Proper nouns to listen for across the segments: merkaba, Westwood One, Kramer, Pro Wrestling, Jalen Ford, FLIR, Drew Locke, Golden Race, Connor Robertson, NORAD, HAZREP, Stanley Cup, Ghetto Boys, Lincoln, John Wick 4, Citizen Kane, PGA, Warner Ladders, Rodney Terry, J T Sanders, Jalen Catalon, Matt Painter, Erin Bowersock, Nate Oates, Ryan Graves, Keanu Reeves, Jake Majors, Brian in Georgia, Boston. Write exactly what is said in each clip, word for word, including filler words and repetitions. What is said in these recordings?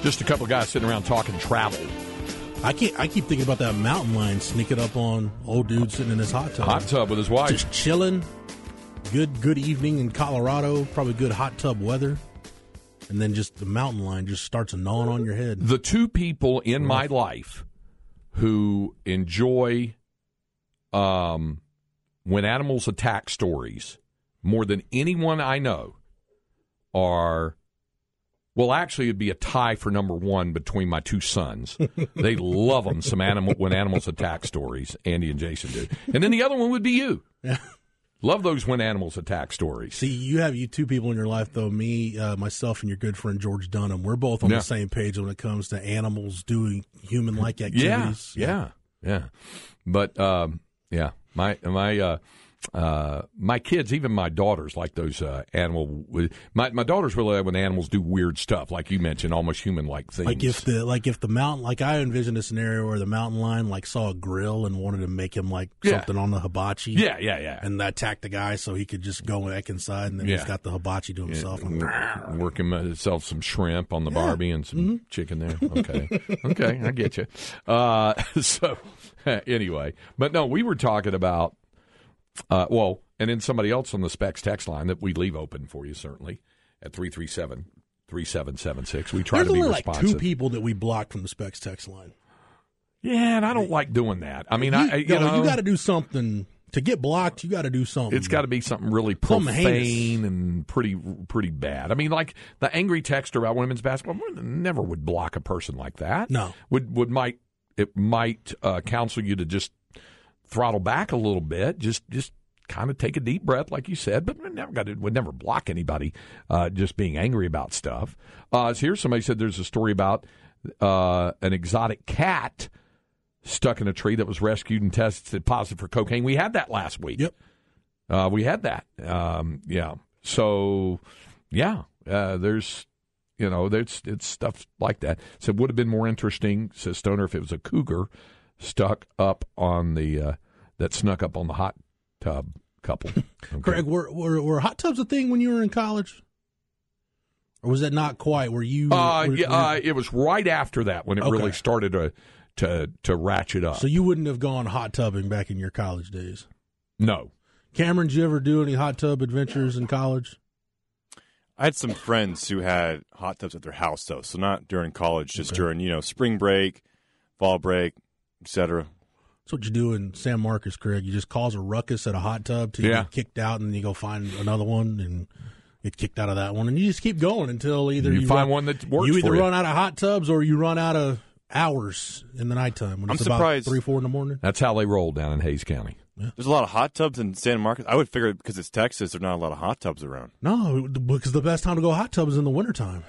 Just a couple of guys sitting around talking travel. I can't. I keep thinking about that mountain lion sneaking up on old dude sitting in his hot tub. Hot tub with his wife. Just chilling. Good good evening in Colorado. Probably good hot tub weather. And then just the mountain lion just starts gnawing on your head. The two people in my life who enjoy um, when animals attack stories more than anyone I know are... Well, actually, it'd be a tie for number one between my two sons. They love them, some animal when animals attack stories, Andy and Jason do. And then the other one would be you. Yeah. Love those when animals attack stories. See, you have you two people in your life, though, me, uh, myself, and your good friend George Dunham. We're both on yeah. the same page when it comes to animals doing human-like activities. Yeah, yeah, yeah. But, um, yeah, my... my uh, Uh, my kids, even my daughters, like those uh, animal. My my daughters really like when animals do weird stuff, like you mentioned, almost human-like things. Like if the like if the mountain, like I envisioned a scenario where the mountain lion like saw a grill and wanted to make him like yeah. something on the hibachi. Yeah, yeah, yeah. And attack the guy so he could just go back inside, and then yeah. he's got the hibachi to himself. Yeah. And work himself some shrimp on the yeah. Barbie and some mm-hmm. chicken there. Okay, okay, I get you. Uh, so anyway, but no, we were talking about. Uh, well, and then somebody else on the Specs text line that we leave open for you, certainly, at three three seven, three seven seven six. We try There's to be only responsive. There's like two people that we blocked from the Specs text line. Yeah, and I don't like doing that. I mean, you, I, you no, know. You got to do something. To get blocked, you got to do something. It's got to be something really profane and pretty pretty bad. I mean, like the angry texter about women's basketball, never would block a person like that. No. Would, would might, it might uh, counsel you to just throttle back a little bit, just just kind of take a deep breath, like you said, but we never got to, would never block anybody uh, just being angry about stuff. Uh, so here's somebody said there's a story about uh, an exotic cat stuck in a tree that was rescued and tested positive for cocaine. We had that last week. Yep. Uh, we had that. Um, yeah. So, yeah, uh, there's, you know, there's it's stuff like that. So it would have been more interesting, says Stoner, if it was a cougar. Stuck up on the uh, that snuck up on the hot tub couple. Okay. Craig, were, were were hot tubs a thing when you were in college, or was that not quite? Were you? Uh, were, yeah, were, uh, it was right after that when it okay. really started to, to to ratchet up. So you wouldn't have gone hot tubbing back in your college days. No, Cameron, did you ever do any hot tub adventures in college? I had some friends who had hot tubs at their house though, so not during college, just okay. during you know spring break, fall break. Etc. That's what you do in San Marcos, Craig. You just cause a ruckus at a hot tub till you yeah. get kicked out, and then you go find another one and get kicked out of that one, and you just keep going until either you, you find run, one that works. You either for run you. out of hot tubs or you run out of hours in the nighttime when I'm it's surprised. about three, four in the morning. That's how they roll down in Hayes County. Yeah. There's a lot of hot tubs in San Marcos. I would figure because it's Texas, there's not a lot of hot tubs around. No, because the best time to go hot tub is in the wintertime.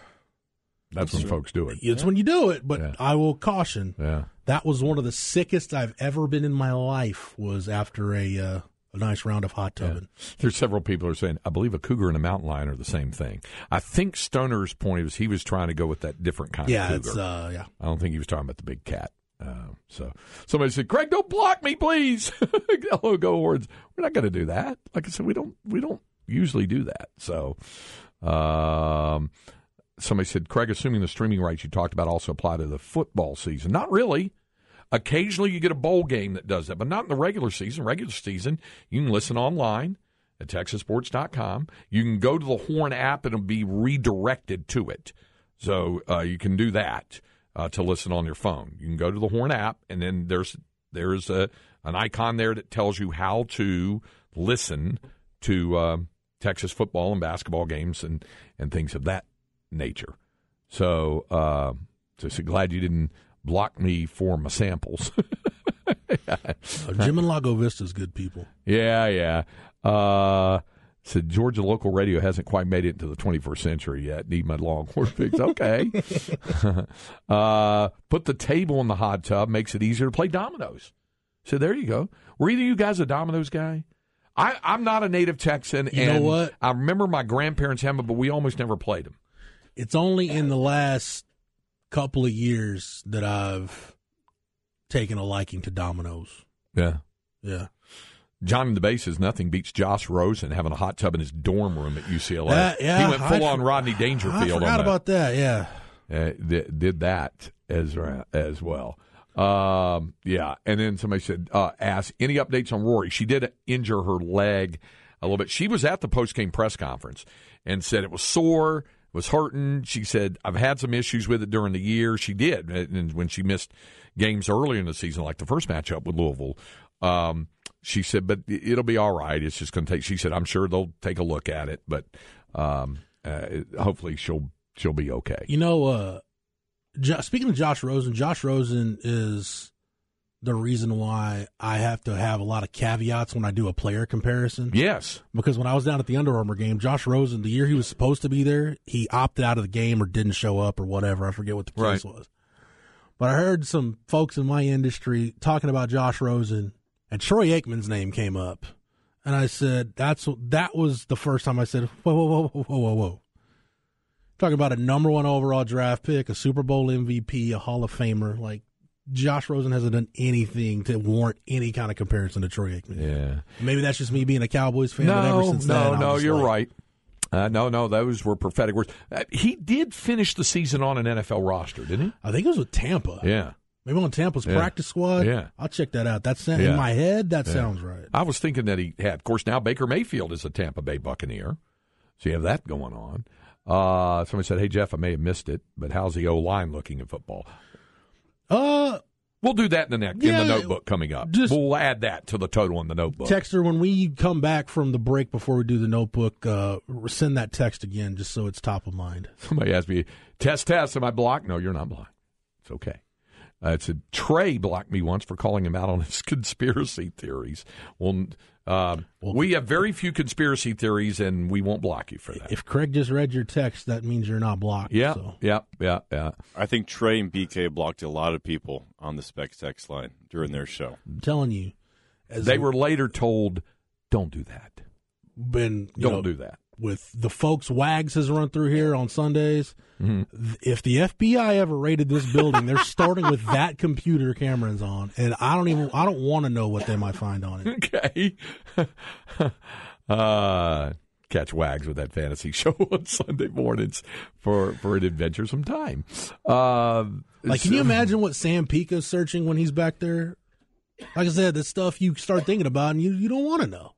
That's, That's when folks do it. It's yeah. when you do it, but yeah. I will caution. Yeah. That was one of the sickest I've ever been in my life was after a uh, a nice round of hot tubbing. Yeah. There's several people who are saying, I believe a cougar and a mountain lion are the same thing. I think Stoner's point was he was trying to go with that different kind yeah, of cougar. It's, uh, yeah, I don't think he was talking about the big cat. Uh, so somebody said, Craig, don't block me, please. Hello, go Horns. We're not going to do that. Like I said, we don't we don't usually do that. So... Um, Somebody said, Craig, assuming the streaming rights you talked about also apply to the football season. Not really. Occasionally you get a bowl game that does that, but not in the regular season. Regular season, you can listen online at texas sports dot com. You can go to the Horn app and it'll be redirected to it. So uh, you can do that uh, to listen on your phone. You can go to the Horn app, and then there's there's a, an icon there that tells you how to listen to uh, Texas football and basketball games and, and things of that nature. So uh, just glad you didn't block me for my samples. Jim and Lago Vista's good people. Yeah, yeah. Uh, said Georgia local radio hasn't quite made it into the twenty-first century yet. Need my Longhorn fix. Okay. uh, put the table in the hot tub. Makes it easier to play dominoes. So there you go. Were either you guys a dominoes guy? I, I'm not a native Texan. You and know what? I remember my grandparents having them, but we almost never played them. It's only in the last couple of years that I've taken a liking to dominoes. Yeah. Yeah. John in the Bases, nothing beats Josh Rosen having a hot tub in his dorm room at U C L A. Uh, yeah, he went full I, on Rodney Dangerfield. I forgot on that. about that, yeah. Uh, did, did that as, as well. Um, yeah, and then somebody said, uh, ask any updates on Rory. She did injure her leg a little bit. She was at the post-game press conference and said it was sore, was hurting. She said, I've had some issues with it during the year. She did, and when she missed games earlier in the season, like the first matchup with Louisville, um, she said, but it'll be all right. It's just going to take – she said, I'm sure they'll take a look at it, but um, uh, hopefully she'll she'll be okay. You know, uh, jo- speaking of Josh Rosen, Josh Rosen is the reason why I have to have a lot of caveats when I do a player comparison. Yes. Because when I was down at the Under Armour game, Josh Rosen, the year he was supposed to be there, he opted out of the game or didn't show up or whatever. I forget what the case right. was. But I heard some folks in my industry talking about Josh Rosen – and Troy Aikman's name came up, and I said, "That's that was the first time I said, whoa, whoa, whoa, whoa, whoa, whoa. Talking about a number one overall draft pick, a Super Bowl M V P, a Hall of Famer. Like, Josh Rosen hasn't done anything to warrant any kind of comparison to Troy Aikman. Yeah, maybe that's just me being a Cowboys fan. No, but ever since no, then, no, you're like, right. Uh, no, no, those were prophetic words. Uh, he did finish the season on an N F L roster, didn't he? I think it was with Tampa. Yeah. Maybe on Tampa's yeah. practice squad. Yeah. I'll check that out. That's in yeah. my head. That yeah. sounds right. I was thinking that he had. Of course, now Baker Mayfield is a Tampa Bay Buccaneer, so you have that going on. Uh, somebody said, "Hey Jeff, I may have missed it, but how's the O line looking in football?" Uh, we'll do that in the next yeah, in the notebook coming up. Just we'll add that to the total in the notebook. Texter, when we come back from the break before we do the notebook, uh, send that text again just so it's top of mind. Somebody asked me, "Test, test, am I blocked?" No, you're not blocked. It's okay. Uh, it's a Trey blocked me once for calling him out on his conspiracy theories. Well, uh, well, we have very few conspiracy theories, and we won't block you for that. If Craig just read your text, that means you're not blocked. Yeah, so. yeah, yeah, yeah. I think Trey and B K blocked a lot of people on the Specs text line during their show. I'm telling you. As they a, were later told, don't do that. Been, don't know, do that. With the folks Wags has run through here on Sundays, mm-hmm. if the F B I ever raided this building, they're starting with that computer Cameron's on, and I don't even I don't want to know what they might find on it. Okay. uh, catch Wags with that fantasy show on Sunday mornings for, for an adventuresome time. Uh, like, can you imagine what Sam Pica's searching when he's back there? Like I said, the stuff you start thinking about and you, you don't want to know.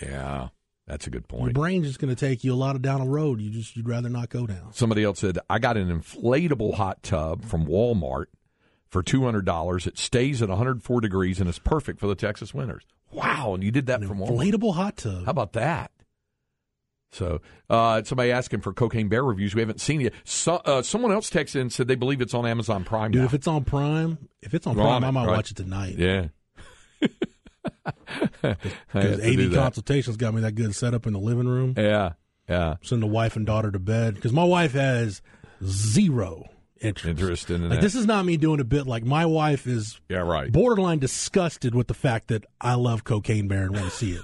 Yeah. That's a good point. Your brain's just going to take you a lot of down a road you just you'd rather not go down. Somebody else said, I got an inflatable hot tub from Walmart for two hundred dollars. It stays at one hundred four degrees and it's perfect for the Texas winters. Wow, and you did that an from Walmart. Inflatable hot tub. How about that? So uh, somebody asking for Cocaine Bear reviews. We haven't seen it yet. So, uh, someone else texted and said they believe it's on Amazon Prime Dude, now. If it's on Prime, if it's on Prime, on it, I might right? watch it tonight. Yeah. Because A D consultations got me that good setup in the living room. Yeah, yeah. Send the wife and daughter to bed because my wife has zero interest. Interest in like, that. This is not me doing a bit. Like my wife is yeah, right. borderline disgusted with the fact that I love Cocaine Bear and want to see it.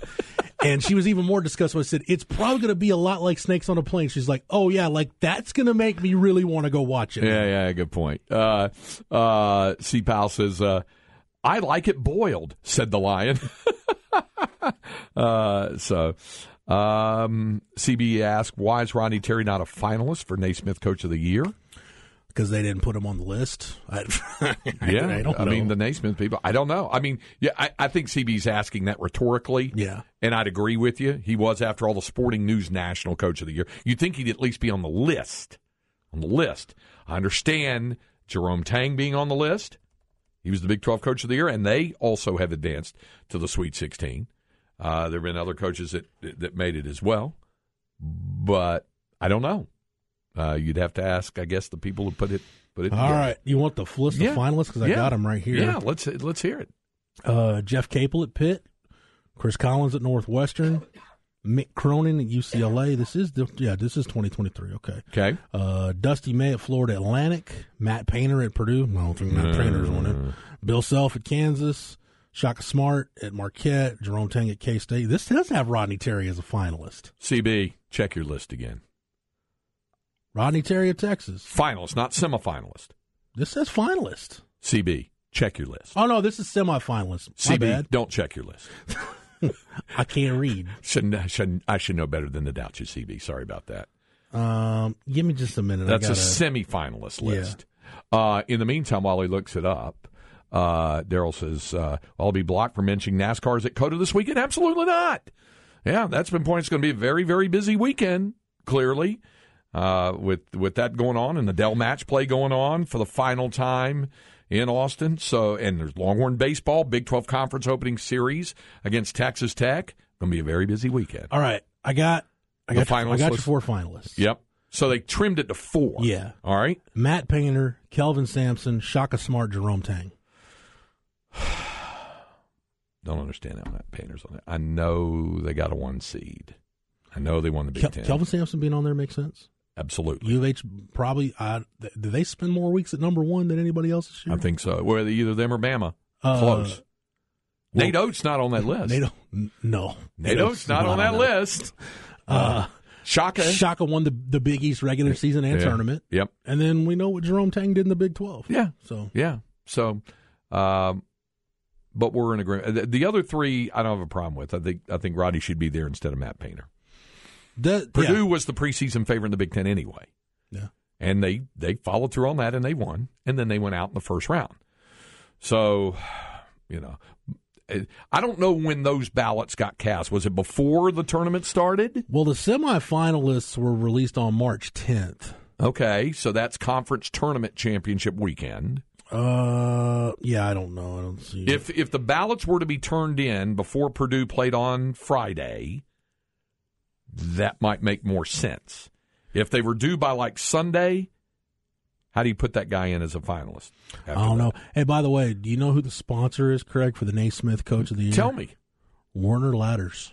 And she was even more disgusted when I said, it's probably going to be a lot like Snakes on a Plane. She's like, oh, yeah, like that's going to make me really want to go watch it. Yeah, yeah, good point. Uh, uh, C. Powell says, uh, I like it boiled, said the lion. uh, so, um, C B E asked, why is Rodney Terry not a finalist for Naismith Coach of the Year? because they didn't put him on the list. I, I, yeah, I, don't I know. mean, the Naismith people, I don't know. I mean, yeah, I, I think C B's asking that rhetorically. Yeah. And I'd agree with you. He was, after all, the Sporting News National Coach of the Year. You'd think he'd at least be on the list. On the list. I understand Jerome Tang being on the list. He was the Big twelve Coach of the Year, and they also have advanced to the Sweet sixteen. Uh, there have been other coaches that that made it as well. But I don't know. Uh, you'd have to ask, I guess, the people who put it put it. All together. Right. You want the list of yeah. finalists? Because I yeah. got them right here. Yeah, let's, let's hear it. Uh, Jeff Capel at Pitt. Chris Collins at Northwestern. Mick Cronin at U C L A. This is the, yeah, this is twenty twenty-three. Okay. Okay. Uh, Dusty May at Florida Atlantic. Matt Painter at Purdue. I don't think Matt Painter's on it. Bill Self at Kansas. Shaka Smart at Marquette. Jerome Tang at K State. This does have Rodney Terry as a finalist. C B, check your list again. Rodney Terry of Texas. Finalist, not semifinalist. This says finalist. C B, check your list. Oh, no, this is semifinalist. C B, my bad. Don't check your list. I can't read. Shouldn't, shouldn't, I should know better than to doubt you, C B. Sorry about that. Um, give me just a minute. That's I gotta... a semifinalist list. Yeah. Uh, in the meantime, while he looks it up, uh, Daryl says, uh, I'll be blocked for mentioning NASCAR's at COTA this weekend. Absolutely not. Yeah, that's been pointed. It's going to be a very, very busy weekend, clearly. Uh, with with that going on and the Dell Match Play going on for the final time in Austin. So, and there's Longhorn Baseball, Big twelve Conference Opening Series against Texas Tech. Going to be a very busy weekend. All right. I got I got, I got you four finalists. Yep. So they trimmed it to four. Yeah. All right. Matt Painter, Kelvin Sampson, Shaka Smart, Jerome Tang. Don't understand how Matt Painter's on it. I know they got a one seed. I know they won the Big Kel- Ten. Kelvin Sampson being on there makes sense. Absolutely. U of H probably, uh, th- do they spend more weeks at number one than anybody else this year? I think so. Well, either them or Bama. Uh, Close. Well, Nate Oates not on that list. Nate o- no. Nate, Nate Oates not, not on that, on that list. Uh, Shaka. Shaka won the, the Big East regular season and yeah. tournament. Yep. And then we know what Jerome Tang did in the Big twelve. Yeah. So. Yeah. So, um, but we're in agreement. The, the other three I don't have a problem with. I think, I think Roddy should be there instead of Matt Painter. The, Purdue yeah. was the preseason favorite in the Big Ten anyway. Yeah. And they, they followed through on that, and they won. And then they went out in the first round. So, you know, I don't know when those ballots got cast. Was it before the tournament started? Well, the semifinalists were released on March tenth. Okay. So that's Conference Tournament Championship weekend. Uh, yeah, I don't know. I don't see if it. If the ballots were to be turned in before Purdue played on Friday, that might make more sense. If they were due by, like, Sunday, how do you put that guy in as a finalist? I don't that? know. Hey, by the way, do you know who the sponsor is, Craig, for the Naismith Coach of the Year? Tell me. Warner Ladders.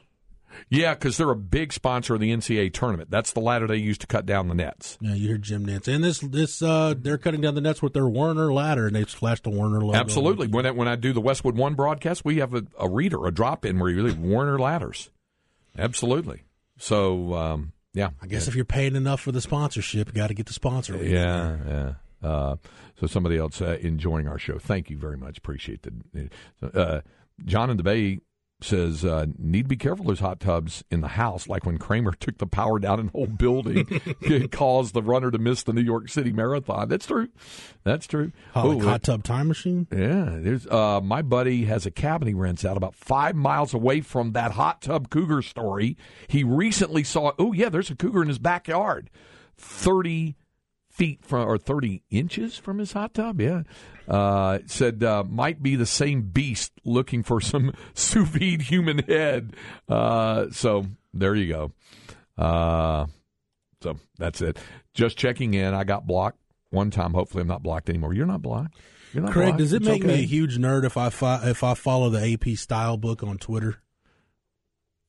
Yeah, because they're a big sponsor of the N C A A tournament. That's the ladder they use to cut down the nets. Yeah, you hear Jim Nance. And this, this, uh, they're cutting down the nets with their Warner ladder, and they flash the Warner ladder. Absolutely. When I, when I do the Westwood One broadcast, we have a, a reader, a drop-in where you really Warner Ladders. Absolutely. So, um, yeah. I guess yeah. if you're paying enough for the sponsorship, you got to get the sponsor. Yeah, yeah. Uh, so somebody else uh, enjoying our show. Thank you very much. Appreciate it. Uh, John in the Bay says, uh, need to be careful there's hot tubs in the house, like when Kramer took the power down in the whole building. It caused the runner to miss the New York City Marathon. That's true. That's true. Oh, like hot tub time machine? Yeah. There's, uh, my buddy has a cabin he rents out about five miles away from that hot tub cougar story. He recently saw, oh, yeah, there's a cougar in his backyard. thirty feet from, or thirty inches from his hot tub, yeah. Uh, said, uh, might be the same beast looking for some sous vide human head. Uh, so there you go. Uh, so that's it. Just checking in. I got blocked one time. Hopefully I'm not blocked anymore. You're not blocked. You're not Craig, blocked. Does it it's make okay. me a huge nerd if I fi- if I follow the A P Stylebook on Twitter?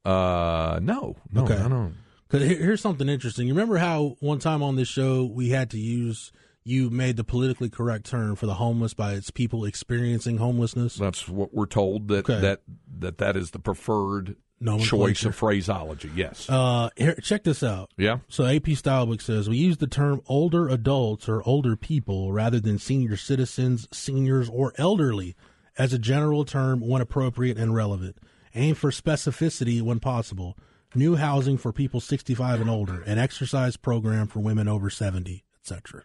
Uh, no. No, okay. I don't. Because here's something interesting. You remember how one time on this show we had to use, you made the politically correct term for the homeless by its people experiencing homelessness? That's what we're told, that okay. that, that that is the preferred choice of phraseology, yes. Uh, here, check this out. Yeah. So A P Stylebook says, we use the term older adults or older people rather than senior citizens, seniors, or elderly as a general term when appropriate and relevant. Aim for specificity when possible. New housing for people sixty-five and older, an exercise program for women over seventy, et cetera.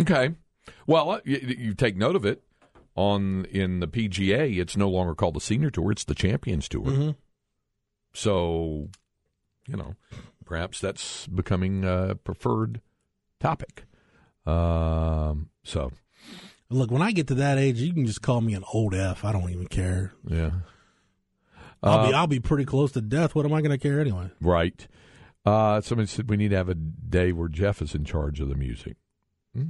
Okay. Well, you, you take note of it. On in the P G A, it's no longer called the Senior Tour; it's the Champions Tour. Mm-hmm. So, you know, perhaps that's becoming a preferred topic. Um, so, look, when I get to that age, you can just call me an old F. I don't even care. Yeah, I'll uh, be I'll be pretty close to death. What am I going to care anyway? Right. Uh, somebody said we need to have a day where Jeff is in charge of the music. Hmm?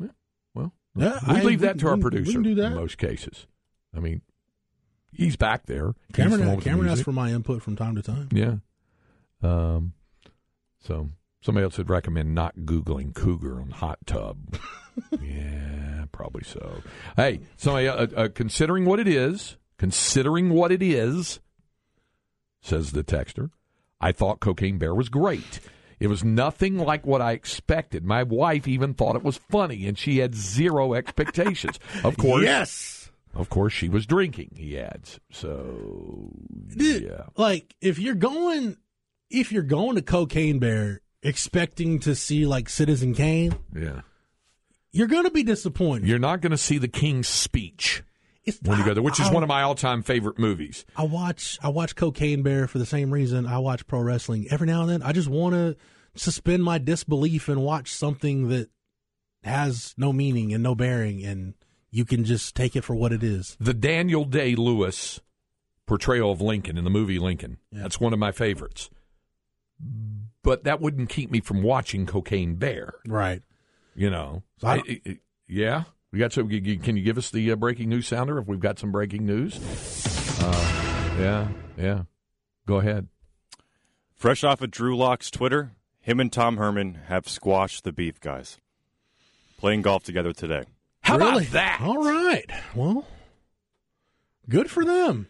Yeah. Well. Yeah, we I, leave that we, to our we, producer we do that. In most cases. I mean, he's back there. Cameron, the Cameron asks for my input from time to time. Yeah. Um. So somebody else would recommend not Googling cougar on hot tub. Yeah, probably so. Hey, somebody uh, uh, considering what it is, considering what it is, says the texter, I thought Cocaine Bear was great. It was nothing like what I expected. My wife even thought it was funny, and she had zero expectations. Of course, yes. Of course, she was drinking. He adds, so Dude, yeah. Like if you're going, if you're going to Cocaine Bear expecting to see like Citizen Kane, yeah, you're going to be disappointed. You're not going to see the King's Speech it's, when you go there, which I, is I, one of my all-time favorite movies. I watch, I watch Cocaine Bear for the same reason I watch pro wrestling every now and then. I just want to suspend my disbelief and watch something that has no meaning and no bearing, and you can just take it for what it is. The Daniel Day-Lewis portrayal of Lincoln in the movie Lincoln. Yeah. That's one of my favorites. But that wouldn't keep me from watching Cocaine Bear. Right. You know. So I, I, I, yeah? We got some, can you give us the uh, breaking news sounder if we've got some breaking news? Uh, yeah, yeah. Go ahead. Fresh off of Drew Locke's Twitter, him and Tom Herman have squashed the beef guys. Playing golf together today. How really? About that? All right. Well, good for them.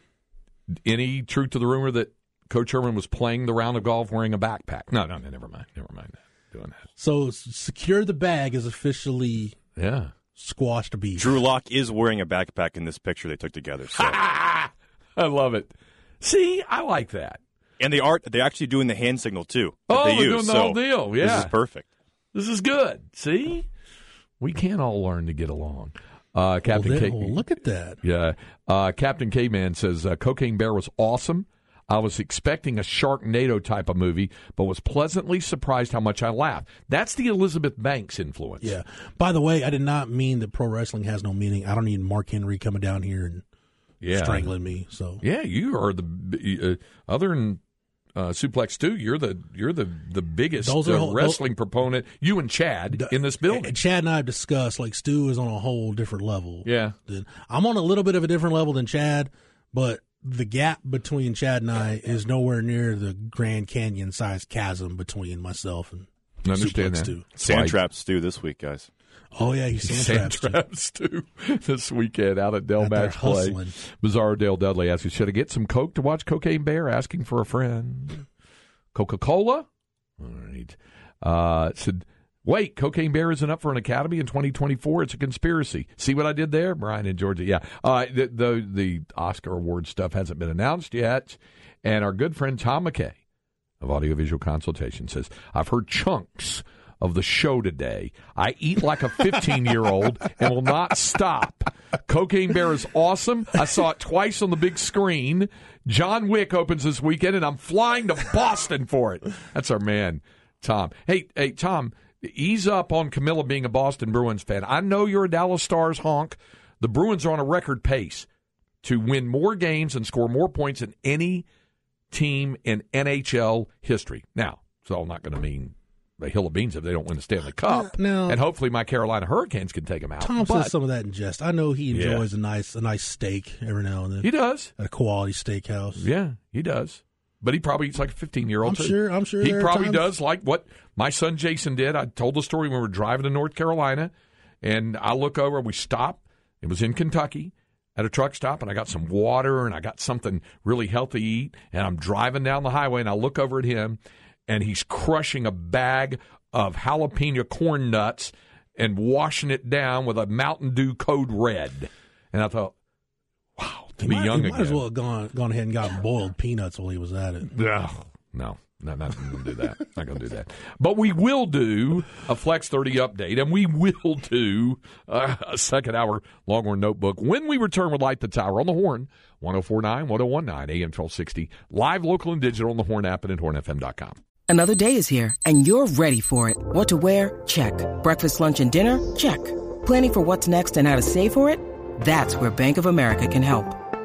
Any truth to the rumor that Coach Herman was playing the round of golf wearing a backpack? No, no, no, never mind. Never mind that. Doing that. So, secure the bag is officially... Yeah. Squashed beef. Drew Locke is wearing a backpack in this picture they took together. So. I love it. See, I like that. And they are, they're actually doing the hand signal, too. Oh, they they're use, doing the so whole deal. Yeah. This is perfect. This is good. See? We can all learn to get along. Uh, Captain well, then, K- well, look at that. Yeah. Uh, Captain Caveman says, uh, Cocaine Bear was awesome. I was expecting a Sharknado type of movie, but was pleasantly surprised how much I laughed. That's the Elizabeth Banks influence. Yeah. By the way, I did not mean that pro wrestling has no meaning. I don't need Mark Henry coming down here and yeah. strangling me. So yeah, you are the uh, other than uh, Suplex two. You're the you're the the biggest uh, whole, wrestling those, proponent. You and Chad the, in this building. Chad and I have discussed like Stu is on a whole different level. Yeah. Than, I'm on a little bit of a different level than Chad, but. The gap between Chad and I is nowhere near the Grand Canyon-sized chasm between myself and I understand Suplex that. Stew. Sand Trap Stew this week, guys. Oh, yeah, he's Sand, sand Trap Stew this weekend out at Dell Match Play. Bizarro Dale Dudley asks, should I get some Coke to watch Cocaine Bear? Asking for a friend. Coca-Cola? All right. Uh, said, wait, Cocaine Bear isn't up for an Academy in twenty twenty-four. It's a conspiracy. See what I did there? Brian in Georgia. Yeah. Uh, the, the the Oscar Award stuff hasn't been announced yet. And our good friend Tom McKay of Audiovisual Consultation says, I've heard chunks of the show today. I eat like a fifteen-year-old and will not stop. Cocaine Bear is awesome. I saw it twice on the big screen. John Wick opens this weekend, and I'm flying to Boston for it. That's our man, Tom. Hey, hey, Tom. Ease up on Camilla being a Boston Bruins fan. I know you're a Dallas Stars honk. The Bruins are on a record pace to win more games and score more points than any team in N H L history. Now, it's all not going to mean a hill of beans if they don't win the Stanley Cup. Now, and hopefully my Carolina Hurricanes can take them out. Tom but, says some of that in jest. I know he enjoys yeah. a nice a nice steak every now and then. He does. At a quality steakhouse. Yeah, he does. But he probably eats like a fifteen-year-old. I'm too. sure. I'm sure he probably times. does like what my son Jason did. I told the story when we were driving to North Carolina, and I look over. We stop. It was in Kentucky at a truck stop, and I got some water, and I got something really healthy to eat, and I'm driving down the highway, and I look over at him, and he's crushing a bag of jalapeno corn nuts and washing it down with a Mountain Dew Code Red. And I thought, wow. To he be might, young he might again. As well have gone, gone ahead and got boiled peanuts while he was at it. No, no, No, not going to do that. Not going to do that. But we will do a Flex thirty update, and we will do uh, a second-hour Longhorn Notebook when we return with Light the Tower on the Horn, one oh four nine, one oh one nine, A M twelve sixty, live, local, and digital on the Horn app and at horn f m dot com. Another day is here, and you're ready for it. What to wear? Check. Breakfast, lunch, and dinner? Check. Planning for what's next and how to save for it? That's where Bank of America can help.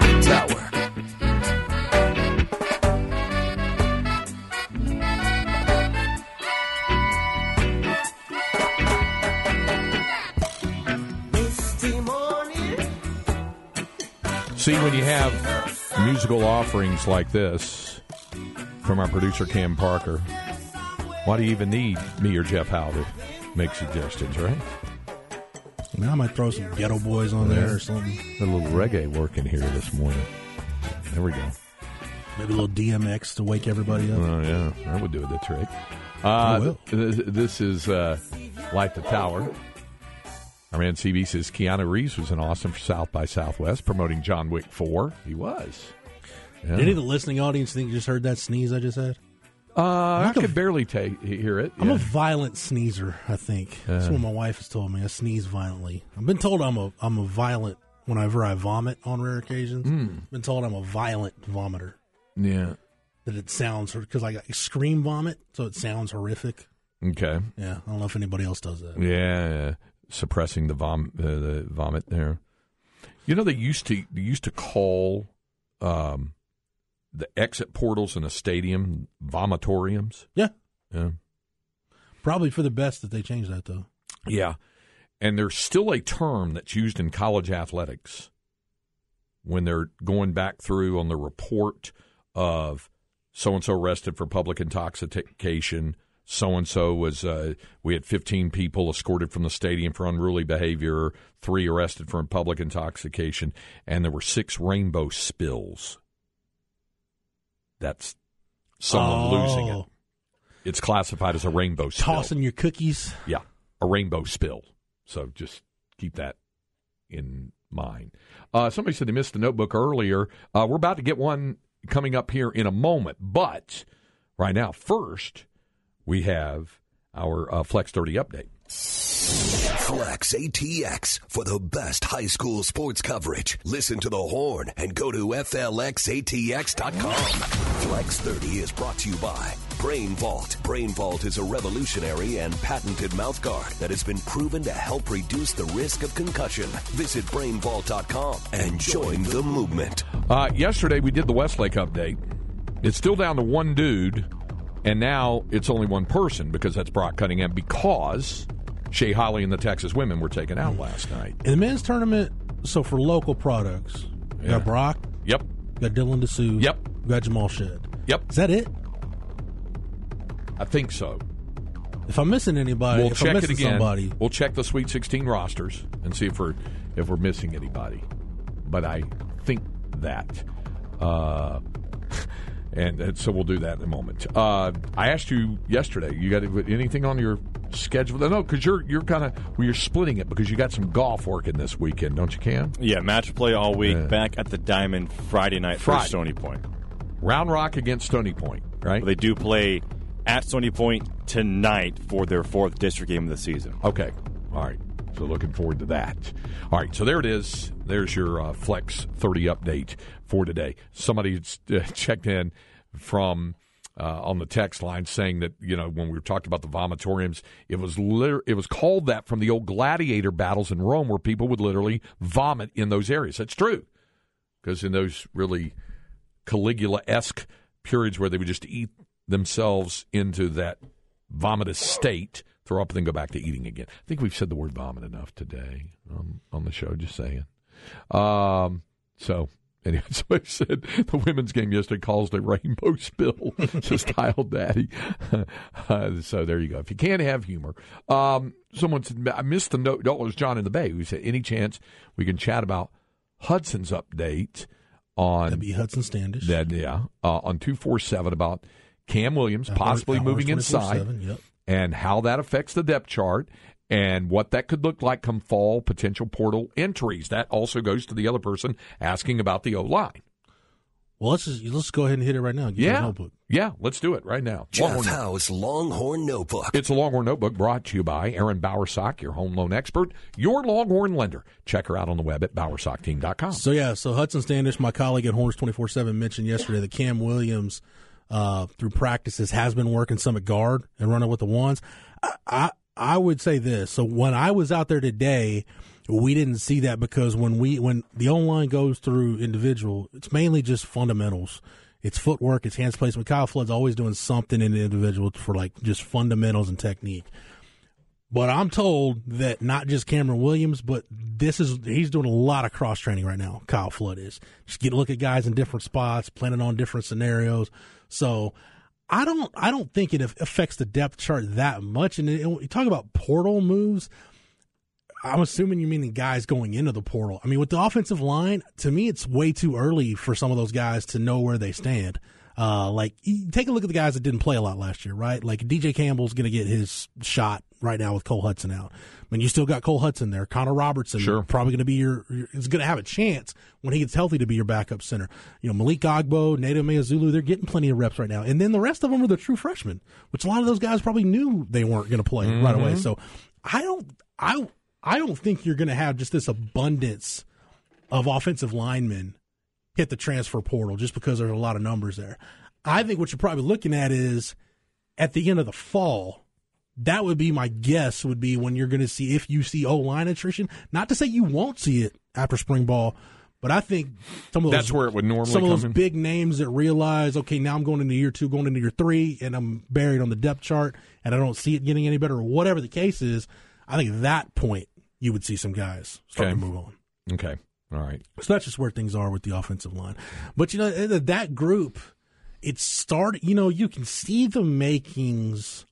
the Tower. See, when you have musical offerings like this from our producer, Cam Parker, why do you even need me or Jeff Howe to make suggestions, right? Now I might throw some Ghetto Boys on yeah. there or something. Put a little reggae work in here this morning. There we go. Maybe a little D M X to wake everybody up. Oh, yeah. That would do the trick. Uh, th- this is uh, Light the Tower. Our man C B says Keanu Reeves was in Austin for South by Southwest promoting John Wick four. He was. Yeah. Did any of the listening audience think you just heard that sneeze I just had? Uh, I could a, barely ta- hear it. Yeah. I'm a violent sneezer, I think. Uh, That's what my wife has told me. I sneeze violently. I've been told I'm a I'm a violent whenever I vomit on rare occasions. Mm. I've been told I'm a violent vomiter. Yeah. That it sounds, because I scream vomit, so it sounds horrific. Okay. Yeah, I don't know if anybody else does that. Yeah, yeah. Suppressing the, vom- uh, the vomit there. You know, they used to they used to call um, the exit portals in a stadium vomitoriums. Yeah. Yeah. Probably for the best that they changed that, though. Yeah. And there's still a term that's used in college athletics when they're going back through on the report of so-and-so arrested for public intoxication. So-and-so was, uh, we had fifteen people escorted from the stadium for unruly behavior, three arrested for public intoxication, and there were six rainbow spills. That's someone oh. losing it. It's classified as a rainbow Tossing spill. Tossing your cookies? Yeah, a rainbow spill. So just keep that in mind. Uh, somebody said they missed the notebook earlier. Uh, we're about to get one coming up here in a moment, but right now, first... we have our uh, Flex thirty update. Flex A T X for the best high school sports coverage. Listen to The Horn and go to F L X A T X dot com. Flex thirty is brought to you by Brain Vault. Brain Vault is a revolutionary and patented mouthguard that has been proven to help reduce the risk of concussion. Visit brain vault dot com and join the movement. Uh, yesterday we did the Westlake update. It's still down to one dude. And now it's only one person because that's Brock Cunningham because Shea Holly and the Texas women were taken out last night. In the men's tournament, so for local products, you yeah. got Brock. Yep. You got Dylan DeSue. Yep. You got Jamal Shedd. Yep. Is that it? I think so. If I'm missing anybody, we'll if check I'm missing it again. Somebody. We'll check the Sweet sixteen rosters and see if we're, if we're missing anybody. But I think that... Uh, And, and so we'll do that in a moment. Uh, I asked you yesterday, you got anything on your schedule? No, because you're you're kind of well, you're splitting it because you got some golf working this weekend, don't you, Cam? Yeah, match play all week. Uh, back at the Diamond Friday night Friday. for Stony Point. Round Rock against Stony Point, right? Well, they do play at Stony Point tonight for their fourth district game of the season. Okay, all right. So looking forward to that. All right, so there it is. There's your uh, Flex thirty update for today. Somebody uh, checked in from uh, on the text line saying that, you know, when we were talking about the vomitoriums, it was liter- it was called that from the old gladiator battles in Rome where people would literally vomit in those areas. That's true, because in those really Caligula-esque periods where they would just eat themselves into that vomitous state, throw up and then go back to eating again. I think we've said the word vomit enough today um, on the show, just saying. Um, so Anyway, so I said the women's game yesterday caused a rainbow spill. Just Tile Daddy. Uh, so there you go. If you can't have humor. Um, someone said, I missed the note. Oh, it was John in the Bay who said, any chance we can chat about Hudson's update on. That'd be Hudson Standish. That, yeah. Uh, on two forty-seven about Cam Williams hours, possibly moving inside yep. and how that affects the depth chart. And what that could look like come fall, potential portal entries. That also goes to the other person asking about the O-line. Well, let's just, let's go ahead and hit it right now. Get yeah, notebook. yeah, let's do it right now. Jeff Howe's Longhorn Notebook. It's a Longhorn Notebook brought to you by Erin Bowersock, your home loan expert, your Longhorn lender. Check her out on the web at bowersock team dot com. So, yeah, so Hudson Standish, my colleague at Horns twenty-four seven, mentioned yesterday that Cam Williams, uh, through practices, has been working some at guard and running with the ones. I... I I would say this. So when I was out there today, we didn't see that because when we when the O-line goes through individual, it's mainly just fundamentals. It's footwork, it's hands placement. Kyle Flood's always doing something in the individual for like just fundamentals and technique. But I'm told that not just Cameron Williams, but this is he's doing a lot of cross training right now. Kyle Flood is just get a look at guys in different spots, planning on different scenarios. So. I don't. I don't think it affects the depth chart that much. And it, it, you talk about portal moves. I'm assuming you mean the guys going into the portal. I mean, with the offensive line, to me, it's way too early for some of those guys to know where they stand. Uh, like, take a look at the guys that didn't play a lot last year, right? Like D J Campbell's going to get his shot right now with Cole Hudson out. I mean, you still got Cole Hudson there. Connor Robertson sure. probably going to be your, your is going to have a chance when he gets healthy to be your backup center. You know, Malik Ogbo, Nato Meazulu, they're getting plenty of reps right now. And then the rest of them are the true freshmen, which a lot of those guys probably knew they weren't going to play mm-hmm. right away. So I don't I I don't think you're going to have just this abundance of offensive linemen hit the transfer portal just because there's a lot of numbers there. I think what you're probably looking at is at the end of the fall. That would be my guess would be when you're going to see if you see O-line attrition. Not to say you won't see it after spring ball, but I think some of those, That's where it would normally some of those in. big names that realize, okay, now I'm going into year two, going into year three, and I'm buried on the depth chart, and I don't see it getting any better, or whatever the case is, I think at that point you would see some guys start okay. to move on. Okay. All right. So that's just where things are with the offensive line. But, you know, that group, it started, you know, you can see the makings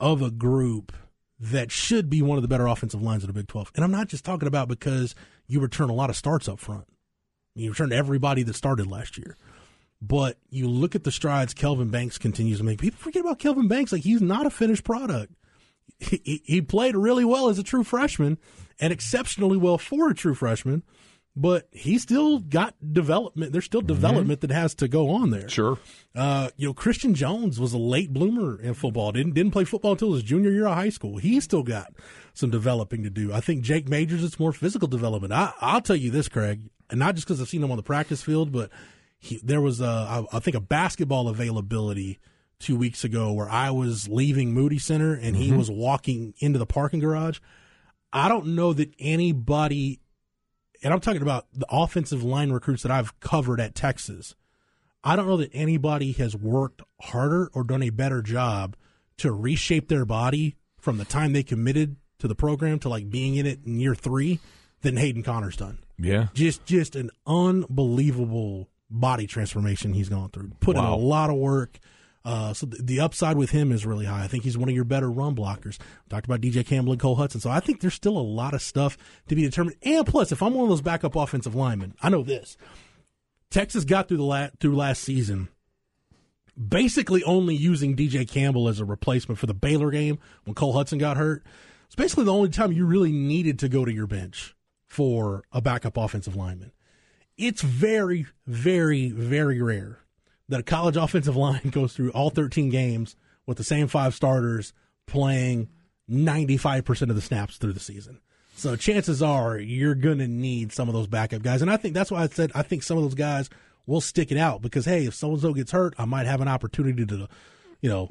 of a group that should be one of the better offensive lines of the Big twelve. And I'm not just talking about because you return a lot of starts up front. You return everybody that started last year. But you look at the strides Kelvin Banks continues to make. People forget about Kelvin Banks. Like, he's not a finished product. He, he played really well as a true freshman and exceptionally well for a true freshman, but he's still got development. There's still development mm-hmm. that has to go on there. Sure. Uh, you know, Christian Jones was a late bloomer in football. Didn't didn't play football until his junior year of high school. He's still got some developing to do. I think Jake Majors, it's more physical development. I, I'll tell you this, Craig, and not just because I've seen him on the practice field, but he, there was, a, I, I think, a basketball availability two weeks ago where I was leaving Moody Center and mm-hmm. he was walking into the parking garage. I don't know that anybody – and I'm talking about the offensive line recruits that I've covered at Texas. I don't know that anybody has worked harder or done a better job to reshape their body from the time they committed to the program to like being in it in year three than Hayden Connor's done. Yeah. Just just an unbelievable body transformation he's gone through. Put wow. in a lot of work. Uh, so th- the upside with him is really high. I think he's one of your better run blockers. We talked about D J Campbell and Cole Hudson. So I think there's still a lot of stuff to be determined. And plus, if I'm one of those backup offensive linemen, I know this. Texas got through the la- through last season basically only using D J Campbell as a replacement for the Baylor game when Cole Hudson got hurt. It's basically the only time you really needed to go to your bench for a backup offensive lineman. It's very, very, very rare that a college offensive line goes through all thirteen games with the same five starters playing ninety-five percent of the snaps through the season. So chances are you're going to need some of those backup guys. And I think that's why I said I think some of those guys will stick it out because, hey, if so-and-so gets hurt, I might have an opportunity to, you know,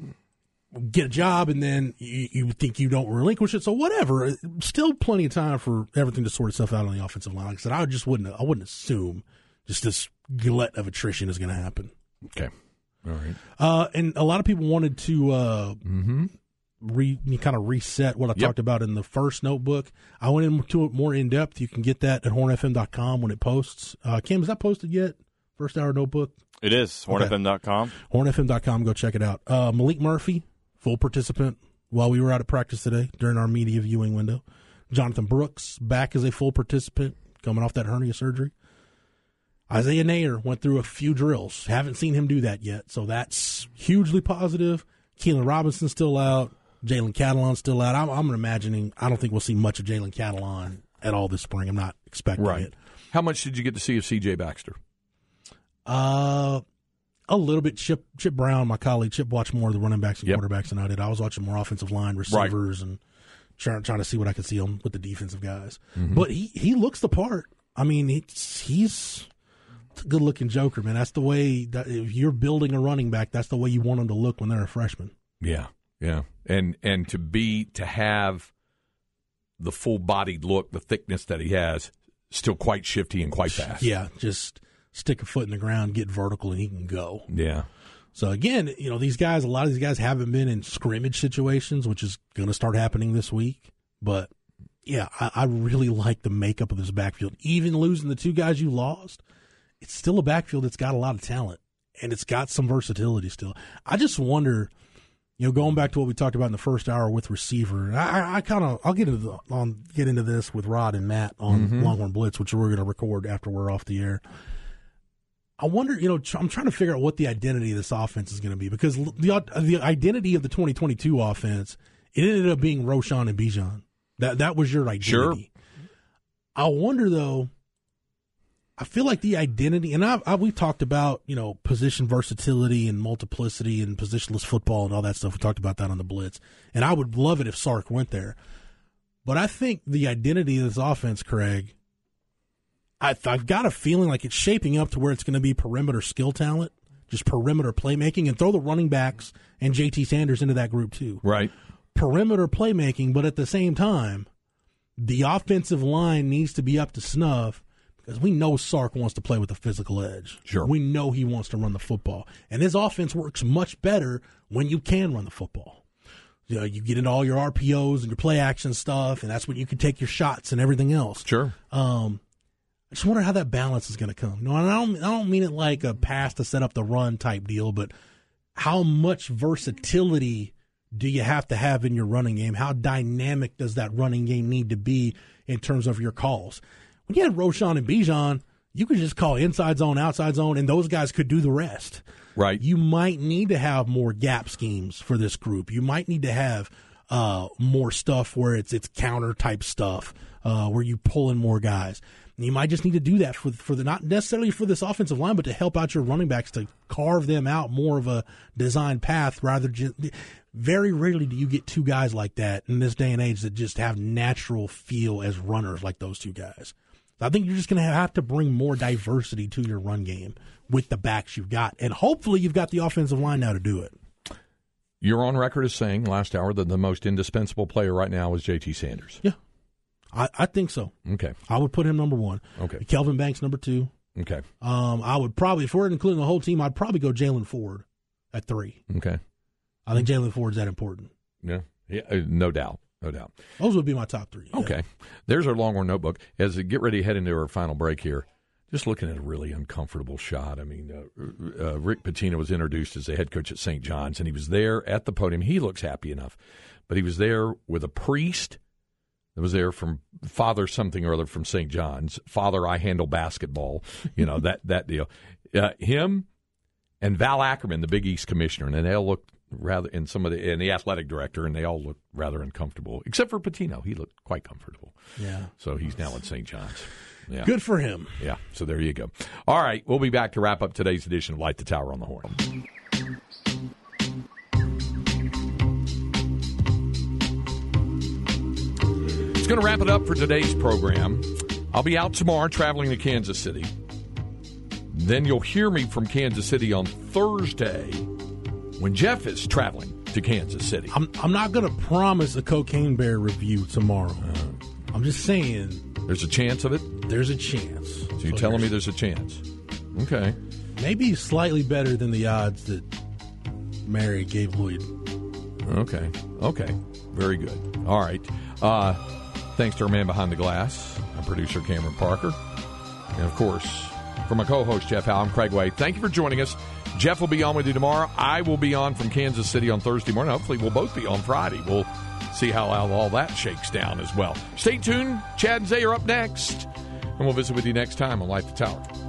get a job and then you, you think you don't relinquish it. So whatever, still plenty of time for everything to sort itself out on the offensive line. Like I said, I just wouldn't, I wouldn't assume just this glut of attrition is going to happen. Okay. All right. Uh, and a lot of people wanted to uh, mm-hmm. re kind of reset what I yep. talked about in the first notebook. I went into it more in depth. You can get that at horn f m dot com when it posts. Uh, Kim, is that posted yet? First hour notebook. It is horn f m dot com. Okay. horn f m dot com. Go check it out. Uh, Malik Murphy, full participant while we were out at practice today during our media viewing window. Jonathan Brooks back as a full participant coming off that hernia surgery. Isaiah Nayer went through a few drills. Haven't seen him do that yet, so that's hugely positive. Keelan Robinson's still out. Jalen Catalon's still out. I'm, I'm imagining I don't think we'll see much of Jalen Catalon at all this spring. I'm not expecting right. it. How much did you get to see of C J Baxter? Uh, a little bit. Chip Chip Brown, my colleague, Chip watched more of the running backs and yep. quarterbacks than I did. I was watching more offensive line, receivers, right. and trying, trying to see what I could see on with the defensive guys. Mm-hmm. But he, he looks the part. I mean, it's, he's – good-looking joker, man. That's the way that if you're building a running back, that's the way you want them to look when they're a freshman. Yeah, yeah. And and to be to have the full-bodied look, the thickness that he has, still quite shifty and quite fast. Yeah, just stick a foot in the ground, get vertical, and he can go. Yeah. So, again, you know, these guys, a lot of these guys haven't been in scrimmage situations, which is going to start happening this week. But, yeah, I, I really like the makeup of this backfield. Even losing the two guys you lost – it's still a backfield that's got a lot of talent, and it's got some versatility still. I just wonder, you know, going back to what we talked about in the first hour with receiver, and I, I kind of I'll get into the, on get into this with Rod and Matt on mm-hmm. Longhorn Blitz, which we're going to record after we're off the air. I wonder, you know, tr- I'm trying to figure out what the identity of this offense is going to be, because the the identity of the twenty twenty-two offense, it ended up being Roschon and Bijan. That that was your identity. Sure. I wonder though. I feel like the identity, and I, I, we've talked about, you know, position versatility and multiplicity and positionless football and all that stuff. We talked about that on the Blitz, and I would love it if Sark went there. But I think the identity of this offense, Craig, I, I've got a feeling like it's shaping up to where it's going to be perimeter skill talent, just perimeter playmaking, and throw the running backs and J T Sanders into that group too. Right. Perimeter playmaking, but at the same time, the offensive line needs to be up to snuff. Because we know Sark wants to play with a physical edge. Sure. We know he wants to run the football. And his offense works much better when you can run the football. You know, you get into all your R P Os and your play action stuff, and that's when you can take your shots and everything else. Sure. Um, I just wonder how that balance is going to come. You know, and I don't, I don't mean it like a pass to set up the run type deal, but how much versatility do you have to have in your running game? How dynamic does that running game need to be in terms of your calls? When you had Roschon and Bijan, you could just call inside zone, outside zone, and those guys could do the rest. Right. You might need to have more gap schemes for this group. You might need to have uh, more stuff where it's it's counter type stuff, uh, where you pull in more guys. And you might just need to do that for for the not necessarily for this offensive line, but to help out your running backs to carve them out more of a design path. Rather, just, very rarely do you get two guys like that in this day and age that just have natural feel as runners like those two guys. I think you're just going to have to bring more diversity to your run game with the backs you've got. And hopefully you've got the offensive line now to do it. You're on record as saying last hour that the most indispensable player right now is J T Sanders. Yeah, I, I think so. Okay. I would put him number one. Okay. Kelvin Banks number two. Okay. Um, I would probably, if we're including the whole team, I'd probably go Jalen Ford at three. Okay. I think Jalen Ford's that important. Yeah, yeah, no doubt. No doubt. Those would be my top three. Yeah. Okay. There's our Longhorn Notebook. As we get ready to head into our final break here, just looking at a really uncomfortable shot. I mean, uh, uh, Rick Pitino was introduced as the head coach at Saint John's, and he was there at the podium. He looks happy enough, but he was there with a priest that was there from Father something or other from Saint John's. Father, I handle basketball, you know, that, that deal. Uh, him and Val Ackerman, the Big East commissioner, and they all looked rather and some of the and the athletic director, and they all looked rather uncomfortable, except for Pitino. He looked quite comfortable. Yeah. So he's now at Saint John's. Yeah. Good for him. Yeah. So there you go. All right, we'll be back to wrap up today's edition of Light the Tower on the Horn. It's going to wrap it up for today's program. I'll be out tomorrow traveling to Kansas City. Then you'll hear me from Kansas City on Thursday, when Jeff is traveling to Kansas City. I'm, I'm not going to promise a Cocaine Bear review tomorrow. Uh, I'm just saying. There's a chance of it? There's a chance. So you're so telling there's, me there's a chance. Okay. Maybe slightly better than the odds that Mary gave Lloyd. Okay. Okay. Very good. All right. Uh, thanks to our man behind the glass, our producer, Cameron Parker. And, of course, from my co-host, Jeff Howe, I'm Craig Way. Thank you for joining us. Jeff will be on with you tomorrow. I will be on from Kansas City on Thursday morning. Hopefully we'll both be on Friday. We'll see how all that shakes down as well. Stay tuned. Chad and Zay are up next. And we'll visit with you next time on Light the Tower.